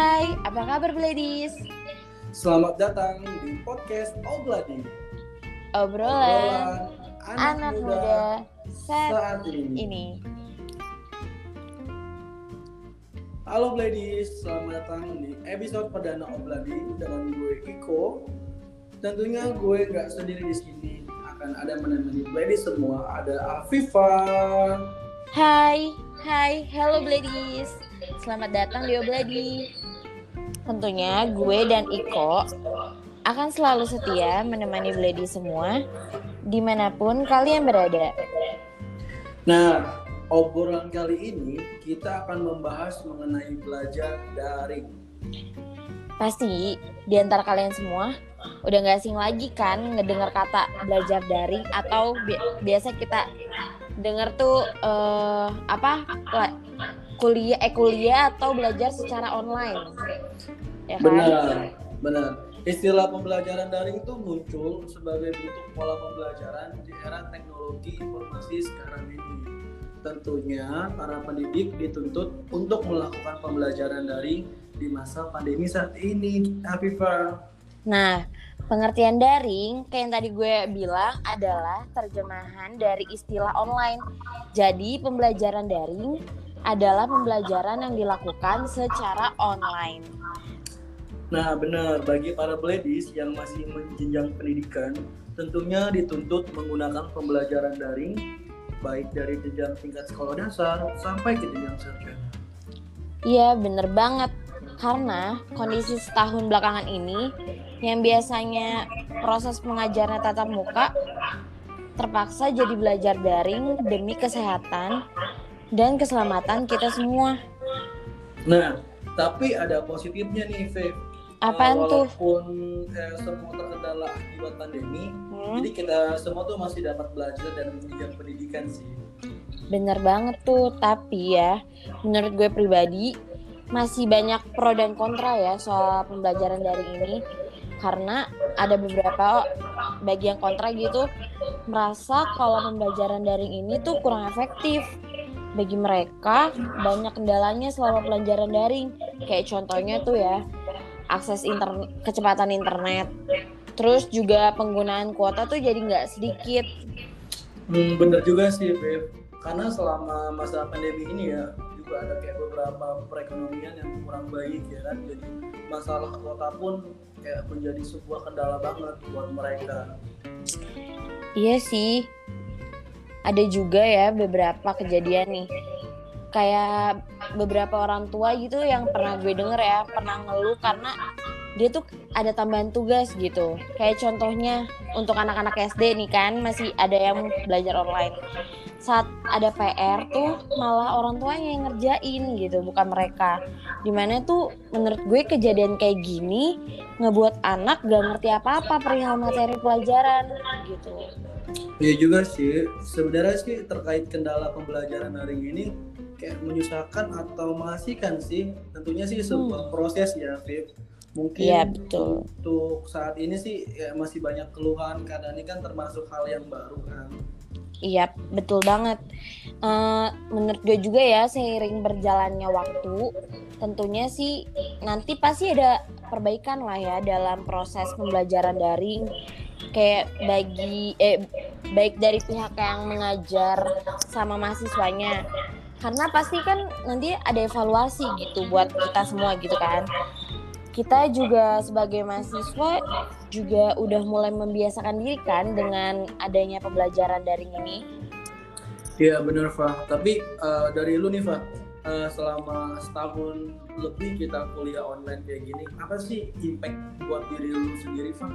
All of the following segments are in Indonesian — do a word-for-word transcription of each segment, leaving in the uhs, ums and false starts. Hai, apa kabar Bladis? Selamat datang di podcast Obladi. Obrolan, Obrolan anak, anak muda, muda saat, saat ini. ini. Halo Bladis, selamat datang di episode perdana Obladi dengan gue Iko. Tentunya gue nggak sendiri di sini, akan ada menemani Bladis semua. Ada Afifa. Hai, hai, hello Bladis. Selamat datang di Obladi. Tentunya gue dan Iko akan selalu setia menemani Obladi semua dimanapun kalian berada. Nah, obrolan kali ini kita akan membahas mengenai belajar daring. Pasti di antara kalian semua udah gak asing lagi kan ngedengar kata belajar daring, atau bi- biasa kita dengar tuh uh, apa kuliah eh kuliah atau belajar secara online. Ya kan? Benar, benar. Istilah pembelajaran daring itu muncul sebagai bentuk pola pembelajaran di era teknologi informasi sekarang ini. Tentunya para pendidik dituntut untuk melakukan pembelajaran daring di masa pandemi saat ini, Afifah. Nah, pengertian daring kayak yang tadi gue bilang adalah terjemahan dari istilah online. Jadi pembelajaran daring adalah pembelajaran yang dilakukan secara online. Nah benar, bagi para Bladis yang masih menjenjang pendidikan tentunya dituntut menggunakan pembelajaran daring, baik dari jenjang tingkat sekolah dasar sampai ke jenjang sarjana. Iya benar banget, karena kondisi setahun belakangan ini yang biasanya proses pengajaran tatap muka terpaksa jadi belajar daring demi kesehatan dan keselamatan kita semua. Nah, tapi ada positifnya nih, Feb. Apaan tuh? Walaupun eh, semua terkendala akibat pandemi, hmm? jadi kita semua tuh masih dapat belajar dan mengejar pendidikan sih. Bener banget tuh, tapi ya menurut gue pribadi masih banyak pro dan kontra ya soal pembelajaran daring ini. Karena ada beberapa bagi yang kontra gitu merasa kalau pembelajaran daring ini tuh kurang efektif. Bagi mereka banyak kendalanya selama pembelajaran daring, kayak contohnya tuh ya akses internet, kecepatan internet, terus juga penggunaan kuota tuh jadi nggak sedikit. Hmm, bener juga sih, Beb. Karena selama masa pandemi ini ya juga ada kayak beberapa perekonomian yang kurang baik ya kan, jadi masalah kuota pun kayak menjadi sebuah kendala banget buat mereka. Iya sih, ada juga ya beberapa kejadian nih, kayak beberapa orang tua gitu yang pernah gue denger ya, pernah ngeluh karena dia tuh ada tambahan tugas gitu. Kayak contohnya untuk anak-anak S D nih kan masih ada yang belajar online, saat ada P R tuh malah orang tuanya yang ngerjain gitu, bukan mereka. Dimana tuh menurut gue kejadian kayak gini ngebuat anak gak ngerti apa-apa perihal materi pelajaran gitu. Iya juga sih, sebenarnya sih terkait kendala pembelajaran daring ini kayak menyusahkan atau mengasihkan sih. Tentunya sih sebuah hmm. proses ya, Fib. Mungkin ya, betul. Untuk saat ini sih ya, masih banyak keluhan karena ini kan termasuk hal yang baru kan. Iya betul banget. Uh, menurut gue juga ya, seiring berjalannya waktu tentunya sih nanti pasti ada perbaikan lah ya dalam proses pembelajaran daring, kayak bagi eh, baik dari pihak yang mengajar sama mahasiswanya, karena pasti kan nanti ada evaluasi gitu buat kita semua gitu kan. Kita juga sebagai mahasiswa juga udah mulai membiasakan diri kan dengan adanya pembelajaran daring ini. Iya benar, Fah. Tapi uh, dari lu nih, Fah, uh, selama setahun lebih kita kuliah online kayak gini, apa sih impact buat diri lu sendiri, Fah?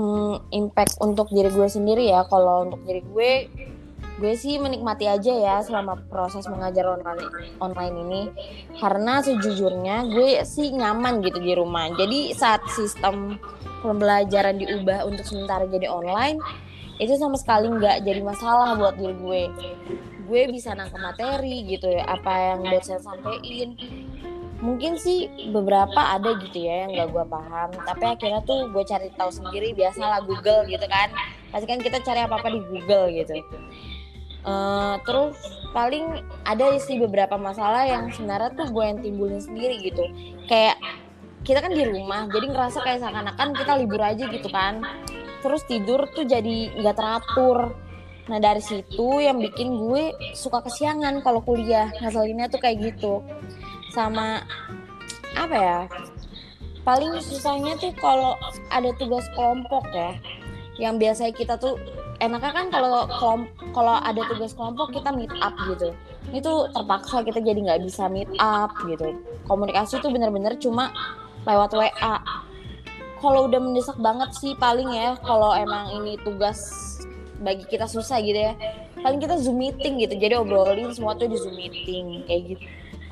Hmm, impact untuk diri gue sendiri ya. Kalau untuk diri gue, gue sih menikmati aja ya selama proses mengajar online, online ini. Karena sejujurnya gue sih nyaman gitu di rumah. Jadi saat sistem pembelajaran diubah untuk sementara jadi online, itu sama sekali gak jadi masalah buat diri gue. Gue bisa nangkep materi gitu ya, apa yang dosen sampein. Mungkin sih beberapa ada gitu ya yang gak gue paham, tapi akhirnya tuh gue cari tahu sendiri. Biasalah Google gitu kan, pasti kan kita cari apa-apa di Google gitu. Uh, terus paling ada sih beberapa masalah yang sebenarnya tuh gue yang timbulin sendiri gitu. Kayak kita kan di rumah, jadi ngerasa kayak seakan-akan kita libur aja gitu kan. Terus tidur tuh jadi nggak teratur. Nah dari situ yang bikin gue suka kesiangan kalau kuliah, ngasalinnya tuh kayak gitu. Sama apa ya? Paling susahnya tuh kalau ada tugas kelompok ya. Yang biasanya kita tuh enaknya kan kalau kalau ada tugas kelompok kita meet up gitu. Itu terpaksa kita jadi nggak bisa meet up gitu. Komunikasi tuh bener-bener cuma lewat W A. Kalau udah mendesak banget sih paling ya, kalau emang ini tugas bagi kita susah gitu ya, paling kita Zoom meeting gitu. Jadi obrolin semua tuh di Zoom meeting kayak gitu.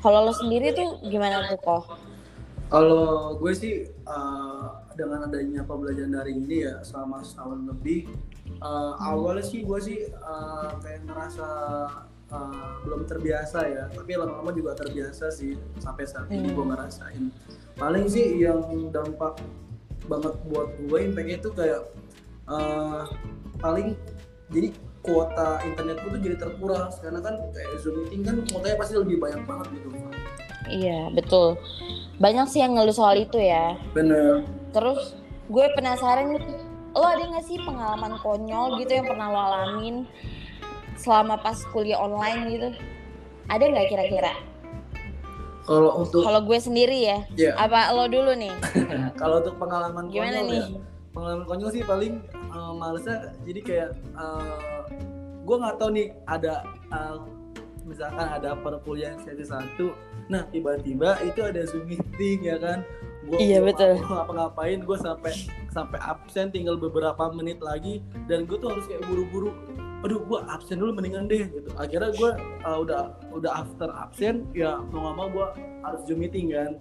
Kalau lo sendiri tuh gimana tuh kok? Kalau gue sih uh, dengan adanya pembelajaran daring ini ya selama setahun lebih, uh, hmm. awalnya sih gue sih uh, kayak ngerasa uh, belum terbiasa ya, tapi lama-lama juga terbiasa sih sampai saat ini hmm. gue ngerasain. Paling sih yang dampak banget buat gue impactnya itu kayak uh, paling jadi kuota internet gue tuh jadi terkuras karena kan kayak Zoom meeting kan kuotanya pasti lebih banyak banget gitu. Iya betul. Banyak sih yang ngeluh soal itu ya. Bener. Terus gue penasaran nih, lo ada gak sih pengalaman konyol gitu yang pernah lo alamin selama pas kuliah online gitu? Ada gak kira-kira? Kalau untuk Kalau gue sendiri ya? Yeah. Apa lo dulu nih? Kalau untuk pengalaman Gimana konyol nih? Ya, pengalaman konyol sih paling uh, malesnya jadi kayak uh, gue gak tahu nih ada uh, misalkan ada perkuliahan sesi satu, nah tiba-tiba itu ada Zoom meeting ya kan, gue iya, ngapa-ngapain, gue sampai sampai absen tinggal beberapa menit lagi dan gue tuh harus kayak buru-buru, aduh gue absen dulu mendingan deh gitu. Akhirnya gue uh, udah udah after absen ya mau nggak mau gue harus Zoom meeting kan.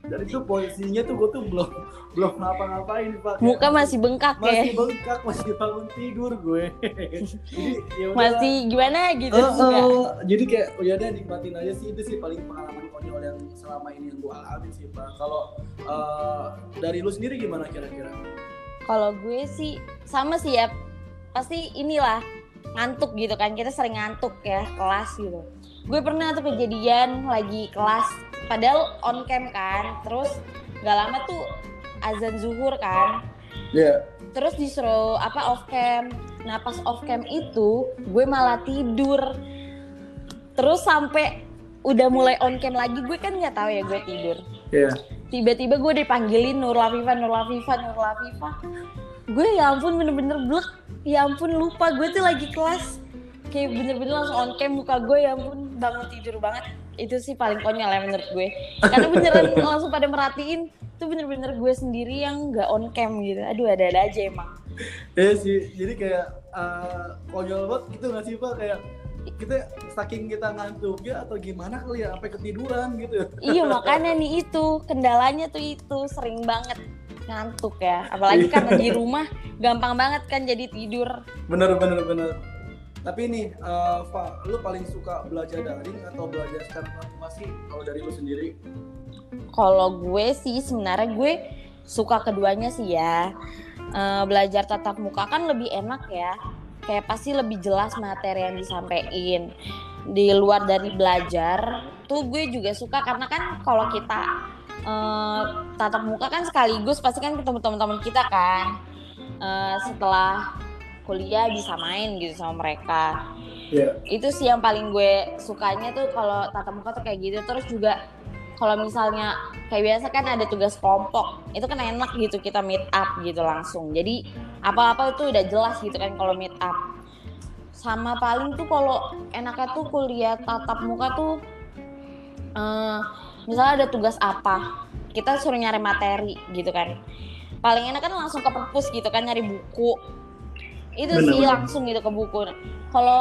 Dari itu posisinya tuh gue tuh belum belum ngapa-ngapain pak. Muka masih bengkak ya. Masih bengkak, masih bangun tidur gue. Jadi ya udah. Masih gimana gitu uh, uh, jadi kayak ya udah nikmatin aja sih, itu sih paling pengalaman konyol yang selama ini yang gue alamin sih pak. Kalau uh, dari lu sendiri gimana kira-kira? Kalau gue sih sama sih ya. Pasti inilah ngantuk gitu kan, kita sering ngantuk ya kelas gitu. Gue pernah tuh kejadian lagi kelas padahal on cam kan, terus nggak lama tuh azan zuhur kan, yeah. Terus disuruh apa off cam, nah pas off cam itu gue malah tidur, terus sampai udah mulai on cam lagi gue kan nggak tahu ya gue tidur, yeah. Tiba-tiba gue dipanggilin Nur Lafifa, Nur Lafifa, Nur Lafifa, gue ya ampun bener-bener blek, ya ampun lupa gue tuh lagi kelas. Kayak bener-bener langsung on cam muka gue, ya ampun bangun tidur banget. Itu sih paling konyol ya menurut gue. Karena beneran langsung pada merhatiin. Itu bener-bener gue sendiri yang gak on cam gitu. Aduh ada-ada aja emang. Iya sih, jadi kayak uh, konyol banget gitu gak sih Pak? Kayak kita saking kita ngantuknya atau gimana kali ya, sampai ketiduran gitu. Iya makanya nih itu, kendalanya tuh itu sering banget ngantuk ya. Apalagi karena di rumah gampang banget kan jadi tidur. Bener-bener-bener. Tapi nih, uh, Fa, lu paling suka belajar daring atau belajar secara masing-masing kalau dari lu sendiri? Kalau gue sih sebenarnya gue suka keduanya sih ya. Uh, belajar tatap muka kan lebih enak ya. Kayak pasti lebih jelas materi yang disampaikan. Di luar dari belajar, tuh gue juga suka karena kan kalau kita uh, tatap muka kan sekaligus pasti kan ketemu teman-teman kita kan. Uh, setelah kuliah bisa main gitu sama mereka, yeah. Itu sih yang paling gue sukanya tuh kalau tatap muka tuh kayak gitu. Terus juga kalau misalnya kayak biasa kan ada tugas kelompok, itu kan enak gitu kita meet up gitu langsung, jadi apa-apa itu udah jelas gitu kan kalau meet up. Sama paling tuh kalau enaknya tuh kuliah tatap muka tuh uh, misalnya ada tugas apa kita suruh nyari materi gitu kan, paling enak kan langsung ke perpus gitu kan nyari buku. Itu bener, sih bener. Langsung gitu ke buku. Kalau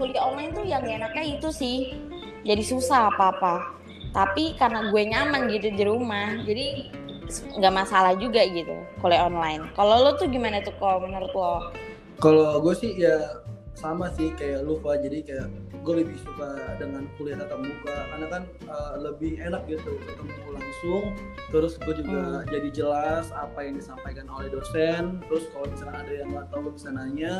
kuliah online tuh yang enaknya itu sih, jadi susah apa-apa. Tapi karena gue nyaman gitu di rumah, jadi nggak masalah juga gitu kuliah online. Kalau lo tuh gimana tuh kok menurut lo? Kalau gue sih ya sama sih kayak lupa, jadi kayak gue lebih suka dengan kuliah tatap muka karena kan uh, lebih enak gitu ketemu langsung, terus gue juga hmm. jadi jelas apa yang disampaikan oleh dosen, terus kalau misalkan ada yang nggak tahu bisa nanya,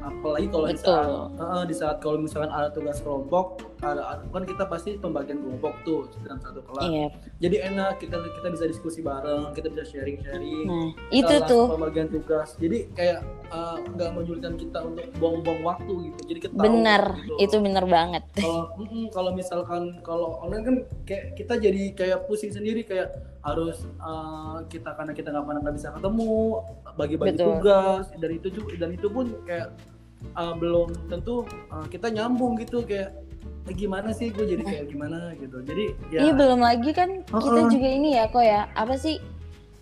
apalagi kalau di saat uh, di saat kalau misalkan ada tugas kelompok, ada kan kita pasti pembagian kelompok tuh dalam satu kelas, yep. jadi enak kita kita bisa diskusi bareng, kita bisa sharing-sharing, nah, itu tuh pembagian tugas, jadi kayak nggak uh, menyulitkan kita untuk buang-buang waktu gitu, jadi kita benar gitu. Itu benar banget. Kalau mm, kalau misalkan kalau online kan kayak kita jadi kayak pusing sendiri, kayak harus uh, kita karena kita nggak pernah nggak bisa ketemu bagi-bagi betul. Tugas dan itu juga, dan itu pun kayak uh, belum tentu uh, kita nyambung gitu, kayak gimana sih gue jadi kayak gimana gitu, jadi ya iya belum lagi kan uh-uh. kita juga ini ya kok ya apa sih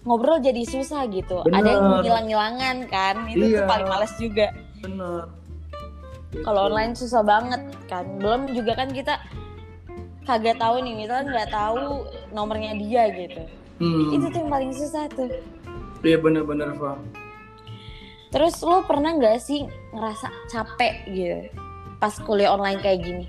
ngobrol jadi susah gitu. Bener. Ada yang ngilang-ngilangan kan, itu iya. tuh paling males juga. Bener. Gitu. Kalau online susah banget kan, belum juga kan kita kagak tahu nih, misalnya nggak tahu nomornya dia gitu. Hmm. Itu tuh yang paling susah tuh. Iya bener-bener Fa. Terus lo pernah nggak sih ngerasa capek gitu pas kuliah online kayak gini?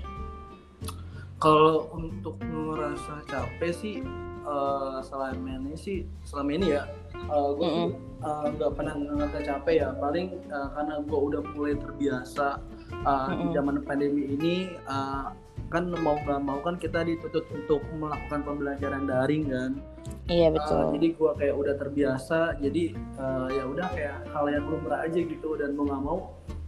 Kalau untuk ngerasa capek sih. Uh, selama ini sih, selama ini ya, uh, gue mm-hmm. uh, gak pernah ngerasa capek ya. Paling uh, karena gue udah mulai terbiasa uh, mm-hmm. di zaman pandemi ini, uh, kan mau gak mau kan kita dituntut untuk melakukan pembelajaran daring kan. Iya betul. Uh, jadi gue kayak udah terbiasa, jadi uh, ya udah kayak hal yang lumrah aja gitu, dan mau gak mau,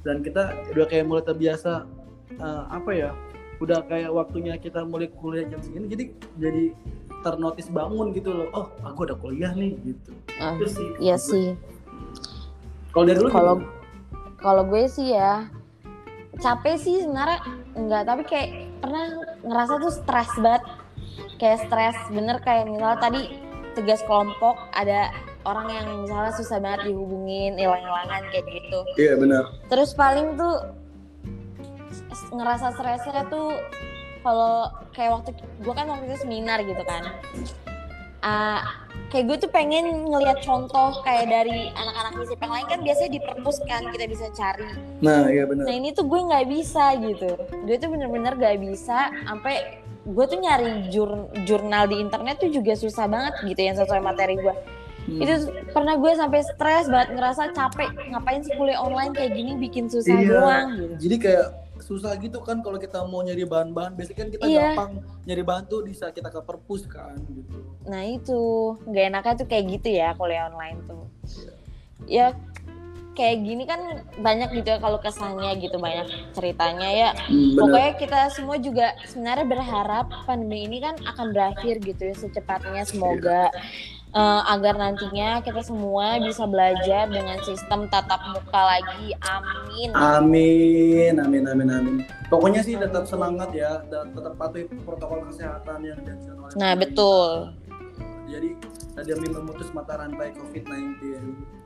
dan kita udah kayak mulai terbiasa uh, apa ya, udah kayak waktunya kita mulai kuliah jam segini, jadi jadi ternotis bangun gitu loh, oh aku udah kuliah nih gitu. Uh, Terus sih, iya gue. Sih. Kalau dari lu? Kalau kalau gue sih ya capek sih sebenarnya enggak, tapi kayak pernah ngerasa tuh stres banget, kayak stres bener, kayak misalnya tadi tugas kelompok ada orang yang misalnya susah banget dihubungin, hilang-hilangan kayak gitu. Iya benar. Terus paling tuh ngerasa stresnya tuh kalau kayak waktu gue kan waktu itu seminar gitu kan, uh, kayak gue tuh pengen ngelihat contoh kayak dari anak-anak I S I P yang lain kan biasanya di perpus kan kita bisa cari. Nah iya benar. Nah ini tuh gue nggak bisa gitu, gue tuh bener-bener nggak bisa, sampai gue tuh nyari jur- jurnal di internet tuh juga susah banget gitu yang sesuai materi gue. Hmm. Itu pernah gue sampai stres banget, ngerasa capek, ngapain sih kuliah online kayak gini bikin susah iya. doang. Gitu. Jadi kayak susah gitu kan kalau kita mau nyari bahan-bahan, biasanya kan kita iya. gampang nyari bahan tuh bisa kita ke perpus kan gitu. Nah itu, gak enaknya tuh kayak gitu ya kuliah online tuh. Iya. Ya kayak gini kan banyak gitu ya kalau kesannya gitu, banyak ceritanya ya. Hmm, pokoknya kita semua juga sebenarnya berharap pandemi ini kan akan berakhir gitu ya secepatnya, semoga uh, agar nantinya kita semua bisa belajar dengan sistem tatap muka lagi. Amin. Amin, amin, amin, amin. Pokoknya sih tetap semangat ya dan tetap patuhi protokol kesehatan yang dianjurkan oleh. Nah, betul. Jadi demi memutus mata rantai covid sembilan belas.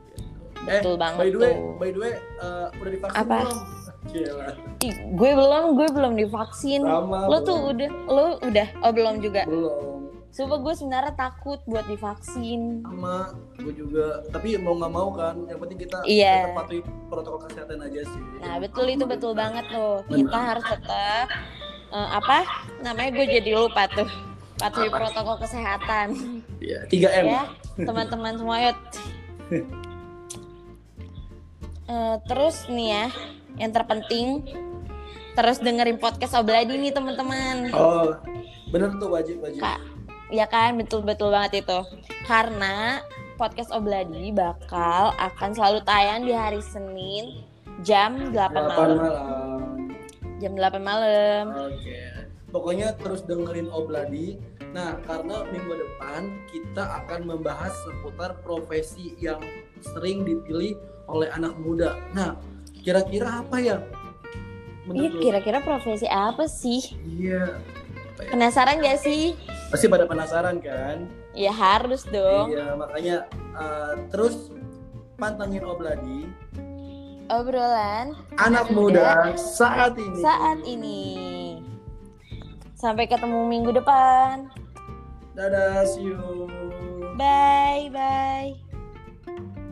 Betul eh, banget by the way, tuh. By the way, uh, udah divaksin apa? Belum? Ih, gue belum, gue belum divaksin. Sama, lo belum. Tuh udah, lo udah, oh belum juga. Belum. Sumpah gue sebenarnya takut buat divaksin. Sama, gue juga. Tapi mau nggak mau kan, yang penting kita yeah. tetap patuhi protokol kesehatan aja sih. Nah betul itu Amat betul kita. Banget tuh. Kita Benar. Harus tetap uh, apa? Namanya gue jadi lupa tuh. Patuhi apa? Protokol kesehatan. Iya. tiga M. Ya, teman-teman semua yuk. Uh, terus nih ya, yang terpenting terus dengerin podcast Obladi nih teman-teman. Oh, bener tuh wajib wajib. Ka- ya kan, betul-betul banget itu. Karena podcast Obladi bakal akan selalu tayang di hari Senin jam delapan malam. Jam delapan malam. Oke. Okay. Pokoknya terus dengerin Obladi. Nah, karena minggu depan kita akan membahas seputar profesi yang sering dipilih oleh anak muda. Nah, kira-kira apa ya? Iya, kira-kira profesi apa sih? Iya. Ya? Penasaran gak sih? Pasti pada penasaran kan? Iya harus dong. Iya, makanya uh, terus pantengin Obladi. Obrolan anak muda, muda saat ini. Saat ini. Sampai ketemu minggu depan. Dadah, see you. Bye bye.